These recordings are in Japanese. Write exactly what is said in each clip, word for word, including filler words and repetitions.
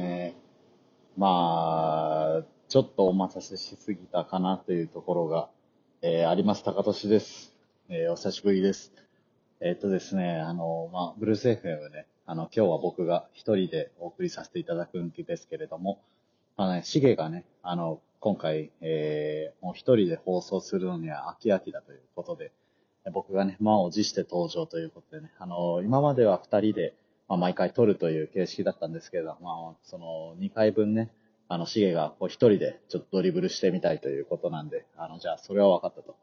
ね。まあ、ちょっとお待たせしすぎたかなというところが、えー、あります。高俊です。えー、お久しぶりです。えー、っとですね、あの、まあ、ブルース エフエム ね、あの、今日は僕が一人でお送りさせていただくんですけれども、まあね、シゲがね、あの、今回、えー、もう一人で放送するのには飽き飽きだということで、僕がね、満を持して登場ということでね、あの、今までは二人で、まあ、毎回撮るという形式だったんですけれども、まあ、その、にかいぶんね、あの、シゲがこう一人でちょっとドリブルしてみたいということなんで、あの、じゃあ、それは分かったと。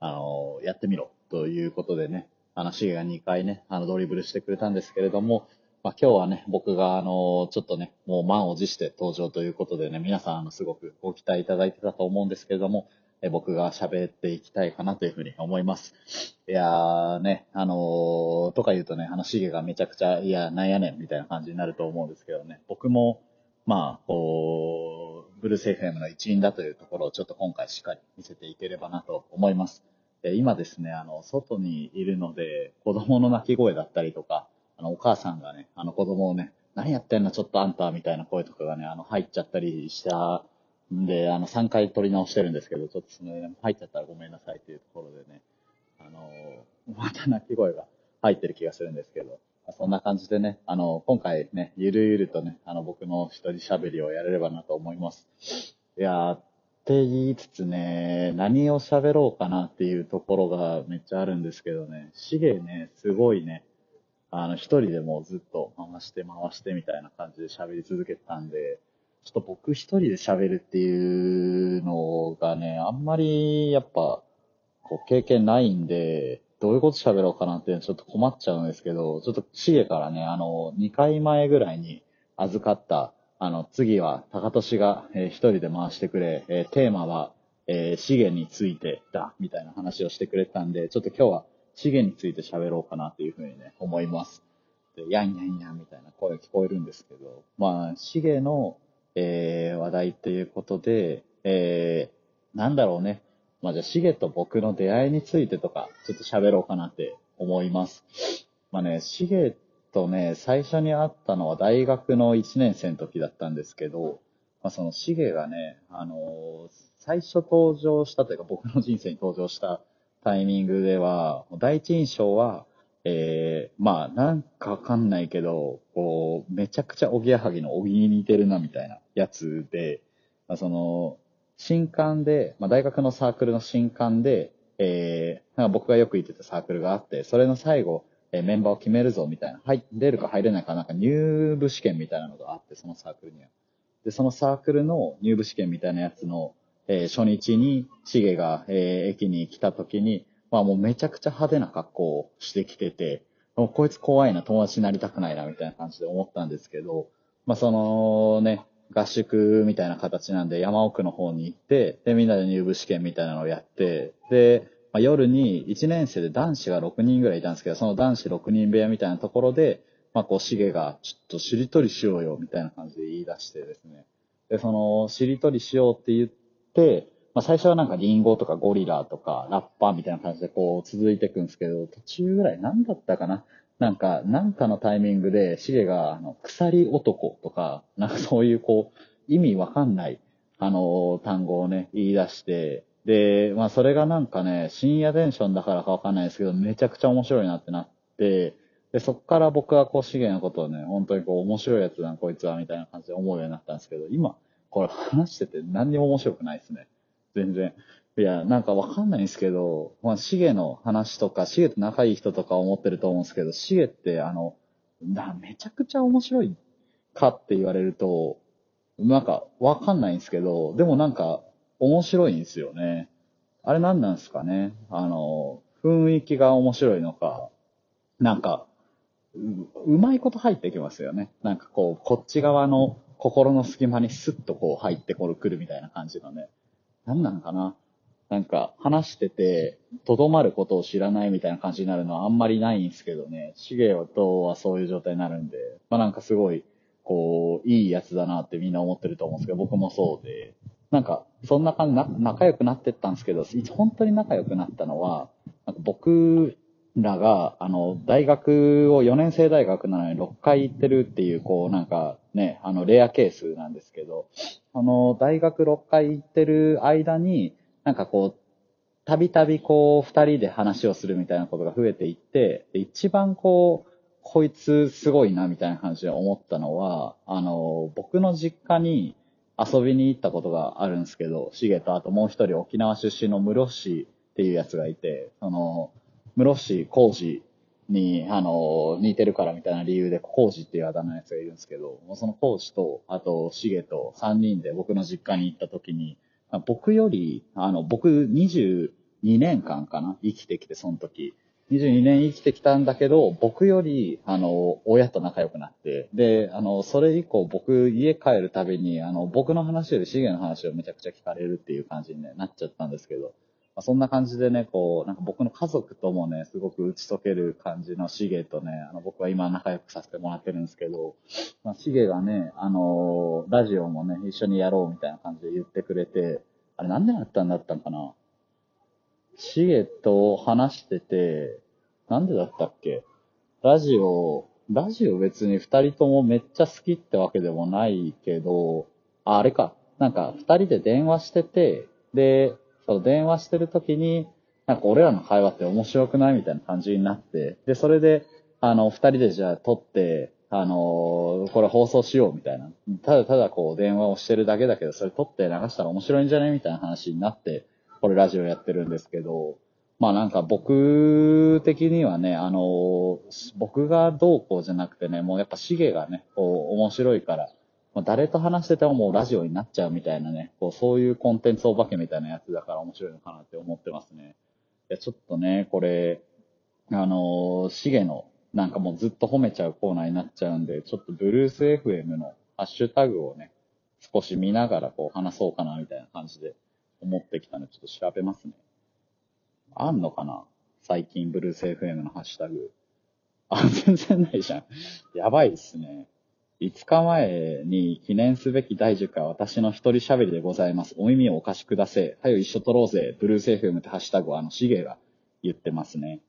あの、やってみろ、ということでね、あの、シゲがにかいね、あの、ドリブルしてくれたんですけれども、まあ、今日はね、僕が、あの、ちょっとね、もう満を持して登場ということでね、皆さん、あの、すごくご期待いただいてたと思うんですけれども、え僕が喋っていきたいかなというふうに思います。いやーね、あのー、とか言うとね、あの、シゲがめちゃくちゃ、いや、なんやねん、みたいな感じになると思うんですけどね、僕も、まあ、こう、ブルース エフエム の一員だというところをちょっと今回しっかり見せていければなと思います。で今ですね、あの、外にいるので、子供の泣き声だったりとか、あの、お母さんがね、あの子供をね、何やってんのちょっとあんたみたいな声とかがね、あの、入っちゃったりしたんで、あの、さんかい撮り直してるんですけど、ちょっとその、入っちゃったらごめんなさいっていうところでね、あの、また泣き声が入ってる気がするんですけど、そんな感じでね、あの、今回ね、ゆるゆるとね、あの、僕の一人喋りをやれればなと思います。いやー、って言いつつね、何を喋ろうかなっていうところがめっちゃあるんですけどね、シゲね、すごいね、あの、一人でもうずっと回して回してみたいな感じで喋り続けてたんで、ちょっと僕一人で喋るっていうのがね、あんまりやっぱ、こう経験ないんで、どういうこと喋ろうかなってちょっと困っちゃうんですけど、ちょっとシゲからね、あの、にかいまえぐらいに預かった、あの、次は高俊が、えー、一人で回してくれ、えー、テーマは、えー、シゲについてだ、みたいな話をしてくれたんで、ちょっと今日は、シゲについて喋ろうかなっていうふうにね、思います。で、やんやんやんみたいな声が聞こえるんですけど、まあ、シゲの、えー、話題っていうことで、えー、なんだろうね。まあじゃあ、シゲと僕の出会いについてとか、ちょっと喋ろうかなって思います。まあね、シゲとね、最初に会ったのは大学のいちねんせいの時だったんですけど、まあそのシゲがね、あのー、最初登場したというか、僕の人生に登場した、タイミングでは、第一印象は、えー、まあ、なんかわかんないけど、こう、めちゃくちゃおぎやはぎのおぎに似てるな、みたいなやつで、まあ、その、新刊で、まあ、大学のサークルの新刊で、えー、なんか僕がよく行ってたサークルがあって、それの最後、えー、メンバーを決めるぞ、みたいな、はい、出るか入れないか、なんか入部試験みたいなのがあって、そのサークルには。で、そのサークルの入部試験みたいなやつの、えー、初日に、シゲが、えー、駅に来た時に、まあもうめちゃくちゃ派手な格好をしてきてて、もうこいつ怖いな、友達になりたくないな、みたいな感じで思ったんですけど、まあそのね、合宿みたいな形なんで山奥の方に行って、で、みんなで入部試験みたいなのをやって、で、まあ、夜にいちねんせいで男子がろくにんぐらいいたんですけど、その男子ろくにん部屋みたいなところで、まあこう、シゲがちょっとしりとりしようよ、みたいな感じで言い出してですね。で、その、しりとりしようって言って、で、まあ、最初はなんかリンゴとかゴリラとかラッパーみたいな感じでこう続いていくんですけど、途中ぐらい何だったかななんか、なんかのタイミングでシゲがあの鎖男とか、なんかそういうこう意味わかんないあの単語をね、言い出して、で、まあそれがなんかね、深夜テンションだからかわかんないですけど、めちゃくちゃ面白いなってなって、で、そっから僕はこうシゲのことをね、本当にこう面白いやつだなこいつはみたいな感じで思うようになったんですけど、今、これ話してて何にも面白くないですね。全然。いや、なんかわかんないんですけど、まあ、シゲの話とか、シゲと仲いい人とか思ってると思うんですけど、シゲってあの、な、めちゃくちゃ面白いかって言われると、なんかわかんないんですけど、でもなんか面白いんですよね。あれなんなんですかね。あの、雰囲気が面白いのか、なんか、う、うまいこと入ってきますよね。なんかこう、こっち側の、心の隙間にスッとこう入ってくるみたいな感じのね。なんなんかななんか話してて、とどまることを知らないみたいな感じになるのはあんまりないんですけどね。シゲとはそういう状態になるんで、まあなんかすごい、こう、いいやつだなってみんな思ってると思うんですけど、僕もそうで。なんか、そんな感じな、仲良くなってったんですけど、本当に仲良くなったのは、なんか僕らが、あの、大学をよねん生大学なのにろっかい行ってるっていう、こう、なんかね、あの、レアケースなんですけど、あの、大学ろっかい行ってる間に、なんかこう、たびたびこう、二人で話をするみたいなことが増えていって、一番こう、こいつすごいなみたいな話で思ったのは、あの、僕の実家に遊びに行ったことがあるんですけど、シゲとあともう一人沖縄出身の室氏っていうやつがいて、その、室氏浩二に、あの、似てるからみたいな理由で、浩二っていうあだ名のやつがいるんですけど、その浩二と、あとシゲと三人で僕の実家に行った時に、僕より、あの、僕にじゅうにねんかんかな、生きてきて、その時。にじゅうにねん生きてきたんだけど、僕より、あの、親と仲良くなって、で、あの、それ以降僕、家帰るたびに、あの、僕の話よりシゲの話をめちゃくちゃ聞かれるっていう感じになっちゃったんですけど、まあ、そんな感じでね、こう、なんか僕の家族ともね、すごく打ち解ける感じのシゲとね、あの、僕は今仲良くさせてもらってるんですけど、まあ、シゲがね、あの、ラジオもね、一緒にやろうみたいな感じで言ってくれて、あれなんでなったんだったのかな？シゲと話してて、なんでだったっけ？ラジオ、ラジオ別に二人ともめっちゃ好きってわけでもないけど、あ、あれか。なんか二人で電話してて、で、その電話してる時に、なんか俺らの会話って面白くないみたいな感じになって、で、それで、あの、二人でじゃあ撮って、あのー、これ放送しようみたいな。ただただこう電話をしてるだけだけど、それ撮って流したら面白いんじゃねみたいな話になって、これラジオやってるんですけど、まあなんか僕的にはね、あの、僕がどうこうじゃなくてね、もうやっぱシゲがね、こう面白いから、まあ、誰と話しててももうラジオになっちゃうみたいなね、こうそういうコンテンツお化けみたいなやつだから面白いのかなって思ってますね。いやちょっとね、これ、あの、シゲのなんかもうずっと褒めちゃうコーナーになっちゃうんで、ちょっとブルース エフエム のハッシュタグをね、少し見ながらこう話そうかなみたいな感じで。思ってきたのでちょっと調べますね。あんのかな？最近ブルース エフエム のハッシュタグ。あ、全然ないじゃん。やばいっすね。いつかまえに記念すべきだいじゅっかい私の一人喋りでございます。お耳をお貸しください。はよ一緒撮ろうぜ。ブルース エフエム ってハッシュタグをあのシゲが言ってますね。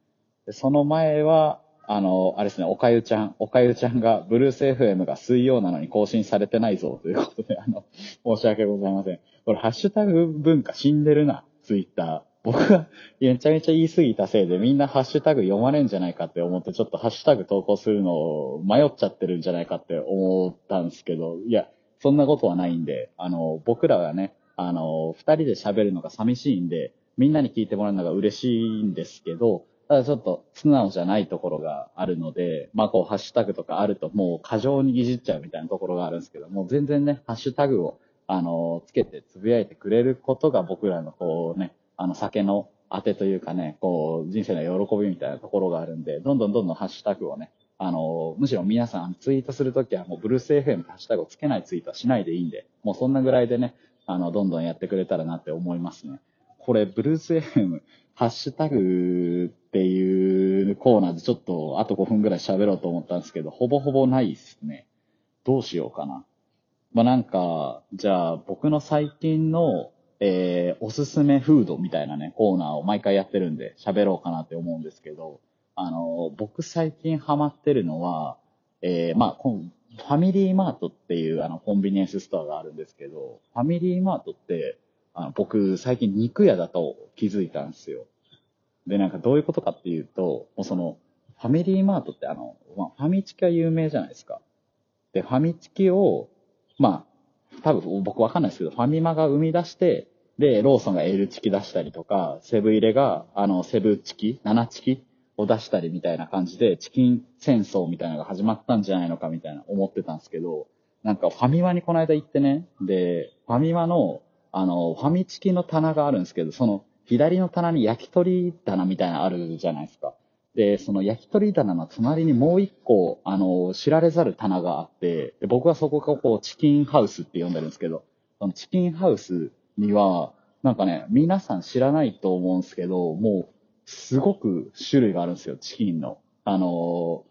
でその前は、あの、あれですね、おかゆちゃん、おかゆちゃんが、ブルース エフエム が水曜なのに更新されてないぞ、ということで、あの、申し訳ございません。これ、ハッシュタグ文化死んでるな、ツイッター。僕が、めちゃめちゃ言い過ぎたせいで、みんなハッシュタグ読まれんじゃないかって思って、ちょっとハッシュタグ投稿するのを迷っちゃってるんじゃないかって思ったんですけど、いや、そんなことはないんで、あの、僕らがね、あの、二人で喋るのが寂しいんで、みんなに聞いてもらうのが嬉しいんですけど、ただちょっと素直じゃないところがあるので、まあこうハッシュタグとかあるともう過剰にいじっちゃうみたいなところがあるんですけど、もう全然ね、ハッシュタグを、あの、つけてつぶやいてくれることが僕らのこうね、あの酒のあてというかね、こう人生の喜びみたいなところがあるんで、どんどんどんどんハッシュタグをね、あの、むしろ皆さんツイートするときはもうブルース エフエム ハッシュタグをつけないツイートはしないでいいんで、もうそんなぐらいでね、あの、どんどんやってくれたらなって思いますね。これ、ブルース エフエム、ハッシュタグっていうコーナーでちょっとあとごふんぐらい喋ろうと思ったんですけど、ほぼほぼないっすね。どうしようかな。まあ、なんか、じゃあ僕の最近の、えー、おすすめフードみたいなね、コーナーを毎回やってるんで喋ろうかなって思うんですけど、あの、僕最近ハマってるのは、えー、まあ、ファミリーマートっていうあのコンビニエンスストアがあるんですけど、ファミリーマートって、あの僕、最近肉屋だと気づいたんですよ。で、なんかどういうことかっていうと、もうその、ファミリーマートってあの、まあ、ファミチキは有名じゃないですか。で、ファミチキを、まあ、多分僕わかんないですけど、ファミマが生み出して、で、ローソンが L チキ出したりとか、セブ入れが、あの、セブチキ、ななチキを出したりみたいな感じで、チキン戦争みたいなのが始まったんじゃないのかみたいな思ってたんですけど、なんかファミマにこの間行ってね、で、ファミマの、あの、ファミチキの棚があるんですけど、その左の棚に焼き鳥棚みたいなのあるじゃないですか。で、その焼き鳥棚の隣にもう一個、あの、知られざる棚があって、で僕はそこがこう、チキンハウスって呼んでるんですけど、そのチキンハウスには、なんかね、皆さん知らないと思うんですけど、もう、すごく種類があるんですよ、チキンの。あの、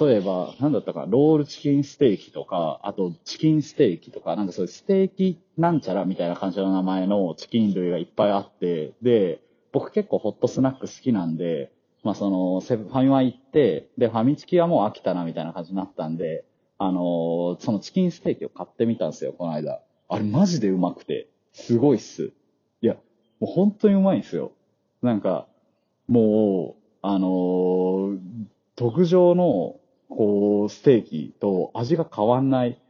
例えば、なんだったか、ロールチキンステーキとか、あとチキンステーキとか、なんかそういうステーキなんちゃらみたいな感じの名前のチキン類がいっぱいあって、で、僕結構ホットスナック好きなんで、まあその、セファミマ行って、で、ファミチキはもう飽きたなみたいな感じになったんで、あのー、そのチキンステーキを買ってみたんですよ、この間。あれマジでうまくて、すごいっす。いや、もう本当にうまいんですよ。なんか、もう、あのー、特上の、こう、ステーキと味が変わんない。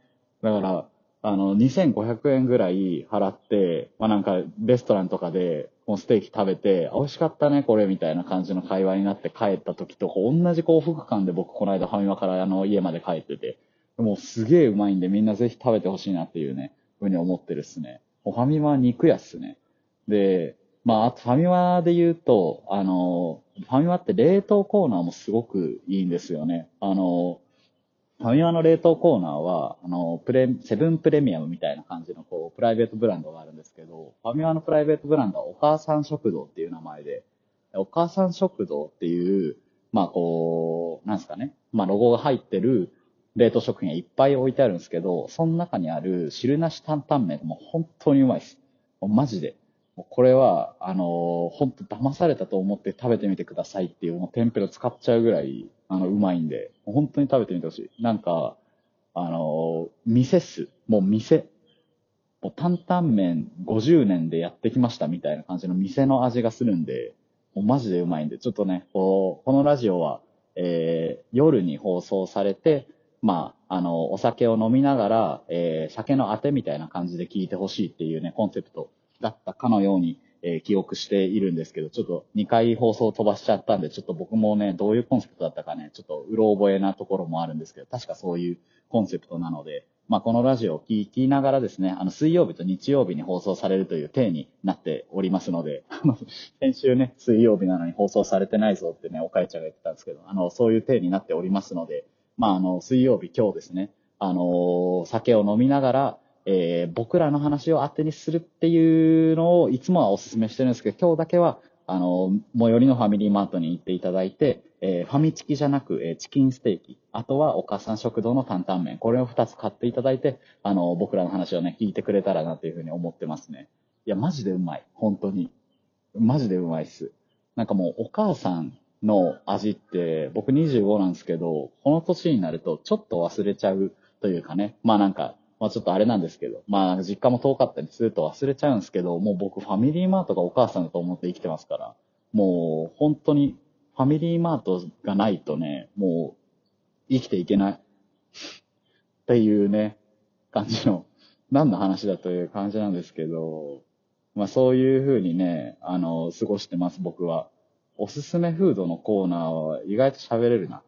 だから、あの、にせんごひゃくえんぐらい払って、まあなんか、レストランとかで、もうステーキ食べて、美味しかったね、これ、みたいな感じの会話になって帰った時と、同じ幸福感で僕、この間、ファミマからあの、家まで帰ってて、もうすげえうまいんで、みんなぜひ食べてほしいなっていうね、ふうに思ってるっすね。もうファミマは肉屋っすね。で、まあ、あとファミマで言うと、あの、ファミマって冷凍コーナーもすごくいいんですよね。あの、ファミマの冷凍コーナーは、あの、プレ、セブンプレミアムみたいな感じの、こう、プライベートブランドがあるんですけど、ファミマのプライベートブランドはお母さん食堂っていう名前で、お母さん食堂っていう、まあこう、なんですかね、まあロゴが入ってる冷凍食品がいっぱい置いてあるんですけど、その中にある汁なし担々麺も本当にうまいです。もうマジで。これは、あの、本当騙されたと思って食べてみてくださいっていう、もうテンペロ使っちゃうぐらい、あの、うまいんで、本当に食べてみてほしい。なんか、あの、店っす。もう店。もう担々麺ごじゅうねんでやってきましたみたいな感じの店の味がするんで、もうマジでうまいんで、ちょっとね、こう、このラジオは、えー、夜に放送されて、まあ、あの、お酒を飲みながら、えー、酒のあてみたいな感じで聞いてほしいっていうね、コンセプトだったかのように、えー、記憶しているんですけど、ちょっとにかい放送を飛ばしちゃったんで、ちょっと僕もね、どういうコンセプトだったかね、ちょっとうろ覚えなところもあるんですけど、確かそういうコンセプトなので、まあこのラジオを聞きながらですね、あの水曜日と日曜日に放送されるという体になっておりますので、先週ね、水曜日なのに放送されてないぞってね、おかえちゃんが言ってたんですけど、あの、そういう体になっておりますので、まああの、水曜日今日ですね、あのー、酒を飲みながら、えー、僕らの話を当てにするっていうのをいつもはお勧めしてるんですけど、今日だけはあの最寄りのファミリーマートに行っていただいて、えー、ファミチキじゃなく、えー、チキンステーキ、あとはお母さん食堂の担々麺、これをふたつ買っていただいて、あの僕らの話をね聞いてくれたらなというふうに思ってますね。いやマジでうまい、本当にマジでうまいっす。なんかもうお母さんの味って僕にじゅうごなんですけど、この年になるとちょっと忘れちゃうというかね、まあなんかまあちょっとあれなんですけど、まあ実家も遠かったりすると忘れちゃうんですけど、もう僕ファミリーマートがお母さんだと思って生きてますから、もう本当にファミリーマートがないとね、もう生きていけないっていうね、感じの、何の話だという感じなんですけど、まあそういう風にね、あの、過ごしてます僕は。おすすめフードのコーナーは意外と喋れるな。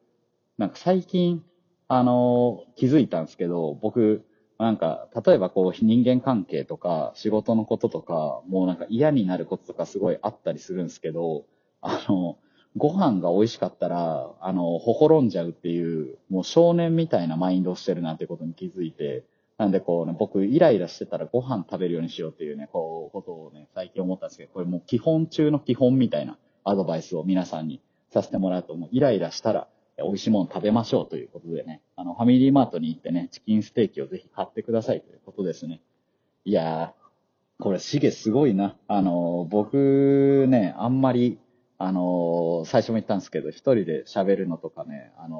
なんか最近、あの、気づいたんですけど、僕、なんか、例えばこう、人間関係とか、仕事のこととか、もうなんか嫌になることとかすごいあったりするんですけど、あの、ご飯が美味しかったら、あの、ほころんじゃうっていう、もう少年みたいなマインドをしてるなっていうことに気づいて、なんでこうね、僕イライラしてたらご飯食べるようにしようっていうね、こう、ことをね、最近思ったんですけど、これもう基本中の基本みたいなアドバイスを皆さんにさせてもらうと、もうイライラしたら、美味しいもの食べましょうということでね、あのファミリーマートに行ってね、チキンステーキをぜひ買ってくださいということですね。いやー、これシゲすごいな。あのー、僕ね、あんまりあのー、最初も言ったんですけど、一人で喋るのとかね、あのー、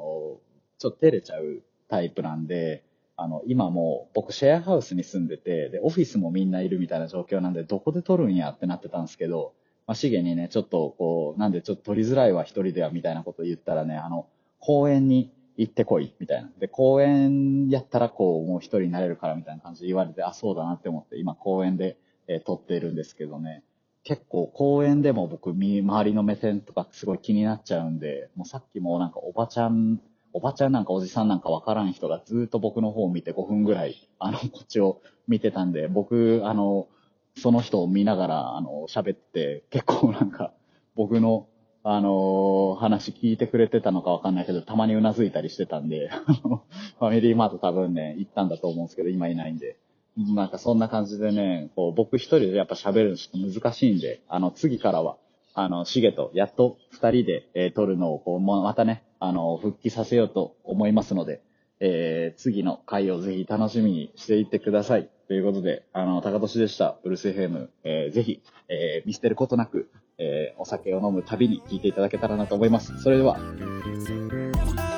ちょっと照れちゃうタイプなんで、あの今もう僕シェアハウスに住んでて、でオフィスもみんないるみたいな状況なんで、どこで撮るんやってなってたんですけど、まあ、シゲにねちょっとこうなんでちょっと撮りづらいわ一人ではみたいなことを言ったらね、あの公園に行ってこいみたいなで、公園やったらこうもう一人になれるからみたいな感じで言われて、あそうだなって思って今公園で、えー、撮ってるんですけどね、結構公園でも僕周りの目線とかすごい気になっちゃうんで、もうさっきもなんかおばちゃんおばちゃんなんかおじさんなんかわからん人がずっと僕の方を見てごふんぐらいあのこっちを見てたんで、僕あのその人を見ながらあの喋って結構なんか僕のあのー、話聞いてくれてたのかわかんないけど、たまにうなずいたりしてたんで、ファミリーマート多分ね、行ったんだと思うんですけど、今いないんで。なんかそんな感じでね、こう、僕一人でやっぱ喋るのちょっと難しいんで、あの、次からは、あの、シゲとやっと二人で、えー、撮るのを、こう、またね、あの、復帰させようと思いますので、えー、次の回をぜひ楽しみにしていってください。ということで、あの、高俊でした。ブルースエフエム、えー、ぜひ、えー、見捨てることなく、えー、お酒を飲むたびに聞いていただけたらなと思います。それでは。